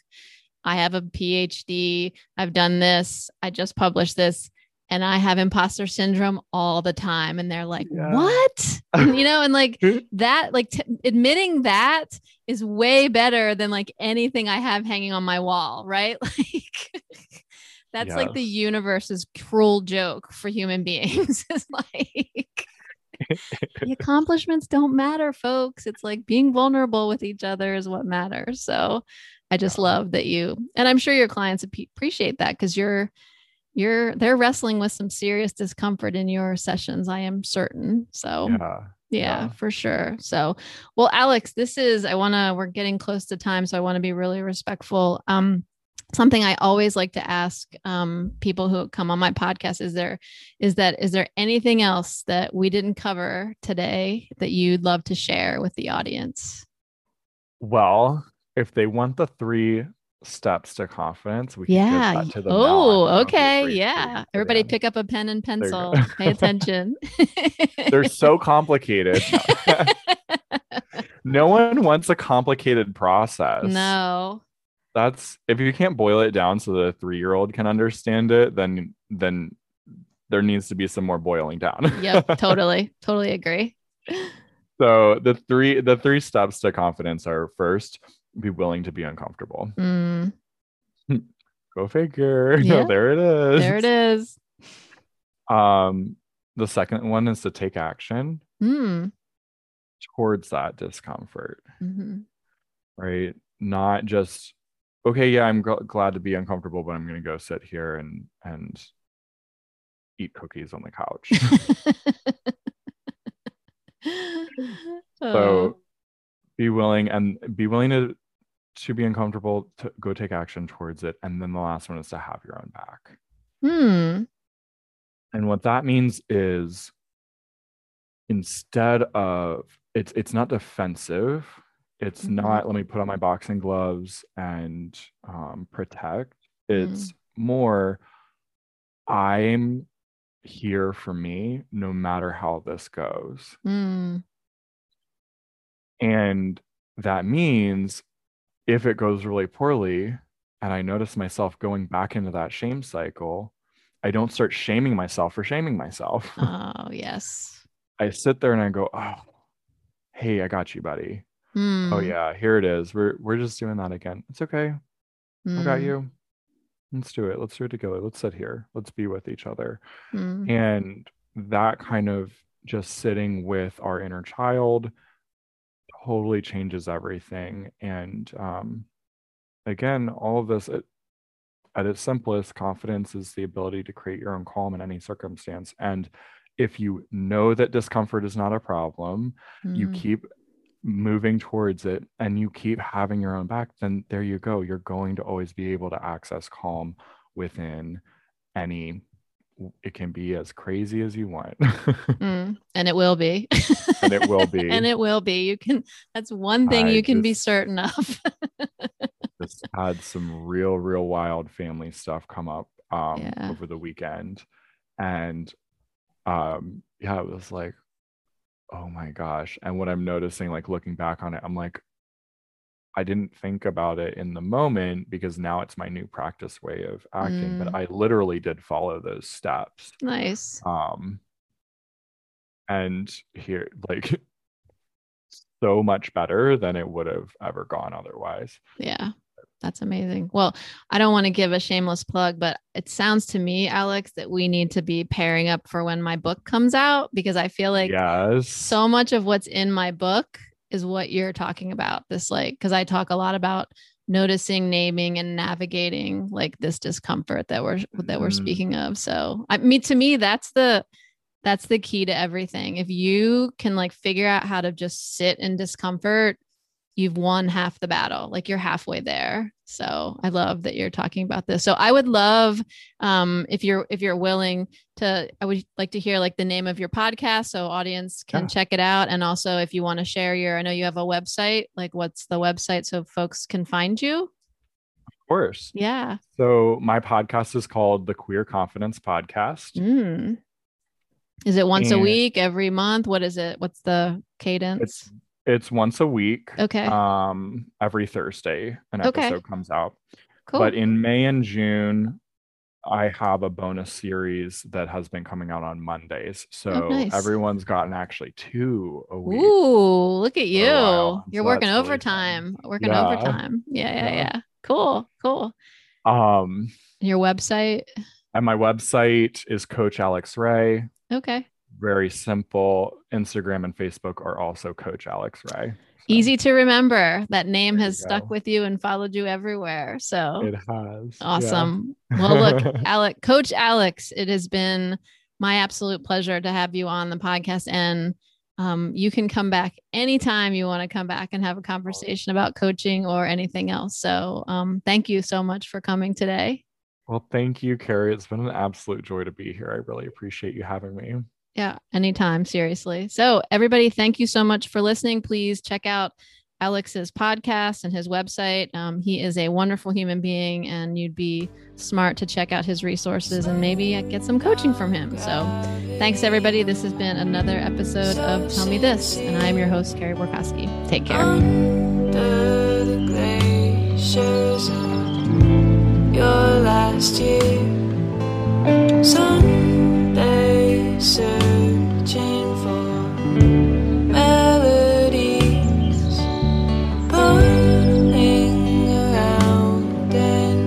I have a P H D. I've done this. I just published this and I have imposter syndrome all the time. And they're like, yeah. what? You know, and like that, like t- admitting that is way better than like anything I have hanging on my wall. Right? Like that's yes. like the universe's cruel joke for human beings. It's like the accomplishments don't matter, folks. It's like being vulnerable with each other is what matters. So I just yeah. love that you, and I'm sure your clients appreciate that because you're, you're, they're wrestling with some serious discomfort in your sessions, I am certain. So yeah. Yeah, yeah, for sure. So, well, Alex, this is, I want to, we're getting close to time, so I want to be really respectful. Um, Something I always like to ask um, people who come on my podcast is there, is that, is there anything else that we didn't cover today that you'd love to share with the audience? Well, if they want the three steps to confidence, we yeah. can give that to them. Oh, okay. Yeah. Everybody pick up a pen and pencil. Pay attention. They're so complicated. No one wants a complicated process. No. That's if you can't boil it down so the three-year-old can understand it, then then there needs to be some more boiling down. Yep, totally, totally agree. So the three the three steps to confidence are: first, be willing to be uncomfortable. Mm. Go figure. Yeah. No, there it is. There it is. Um, the second one is to take action mm. towards that discomfort. Mm-hmm. Right, not just. Okay, yeah, I'm g- glad to be uncomfortable, but I'm going to go sit here and and eat cookies on the couch. oh. So be willing and be willing to, to be uncomfortable, to go take action towards it. And then the last one is to have your own back. Hmm. And what that means is instead of, it's it's not defensive. It's mm-hmm. not, let me put on my boxing gloves and um, protect. It's mm. more, I'm here for me, no matter how this goes. Mm. And that means if it goes really poorly and I notice myself going back into that shame cycle, I don't start shaming myself for shaming myself. Oh, yes. I sit there and I go, oh, hey, I got you, buddy. Mm. Oh yeah, here it is. We're we're just doing that again. It's okay. Mm. I got you. Let's do it. Let's do it together. Let's sit here. Let's be with each other. Mm. And that kind of just sitting with our inner child totally changes everything. And um, again, all of this, it, at its simplest, confidence is the ability to create your own calm in any circumstance. And if you know that discomfort is not a problem, mm. you keep moving towards it and you keep having your own back, then there you go. You're going to always be able to access calm within any, it can be as crazy as you want. mm, and it will be. and it will be. And it will be. You can, that's one thing I you can just, be certain of. Just had some real, real wild family stuff come up um, yeah. over the weekend. And um, yeah, it was like, oh my gosh. And what I'm noticing, like looking back on it, I'm like, I didn't think about it in the moment because now it's my new practice way of acting, mm. but I literally did follow those steps. Nice. Um, and here, like, so much better than it would have ever gone otherwise. Yeah. That's amazing. Well, I don't want to give a shameless plug, but it sounds to me, Alex, that we need to be pairing up for when my book comes out, because I feel like yes. so much of what's in my book is what you're talking about. This, like, because I talk a lot about noticing, naming, and navigating like this discomfort that we're that we're mm. speaking of. So, I mean, to me, that's the that's the key to everything. If you can like figure out how to just sit in discomfort, you've won half the battle, like you're halfway there. So I love that you're talking about this. So I would love, um, if you're, if you're willing to, I would like to hear like the name of your podcast so audience can yeah. check it out. And also if you want to share your, I know you have a website, like what's the website so folks can find you? Of course. Yeah. So my podcast is called the Queer Confidence Podcast. Mm. Is it once and a week, every month? What is it? What's the cadence? It's- It's once a week. Okay. Um, every Thursday, an okay. episode comes out. Cool. But in May and June, I have a bonus series that has been coming out on Mondays. So oh, nice. Everyone's gotten actually two a week. Ooh, look at you. So You're working overtime. Really working yeah. overtime. Yeah, yeah, yeah, yeah. Cool, cool. Um, Your website? And my website is Coach Alex Ray. Okay. Very simple. Instagram and Facebook are also Coach Alex Ray. So. Easy to remember. That name has stuck go. with you and followed you everywhere. So it has. Awesome. Yeah. Well, look, Alex, Coach Alex, it has been my absolute pleasure to have you on the podcast. And um, you can come back anytime you want to come back and have a conversation about coaching or anything else. So um, thank you so much for coming today. Well, thank you, Carrie. It's been an absolute joy to be here. I really appreciate you having me. Yeah, anytime, seriously. So everybody, thank you so much for listening. Please check out Alex's podcast and his website. Um, he is a wonderful human being, and you'd be smart to check out his resources and maybe get some coaching from him. So thanks, everybody. This has been another episode of Tell Me This, and I'm your host, Carrie Borkowski. Take care. Under the glaciers of your last year, Sunday soon. Searching for melodies burning around in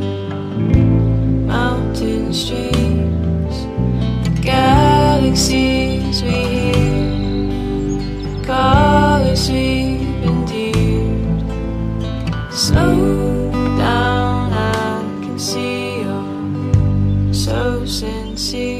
mountain streams, the galaxies we hear, the colors we've endeared. Slow down, I can see you're so sincere.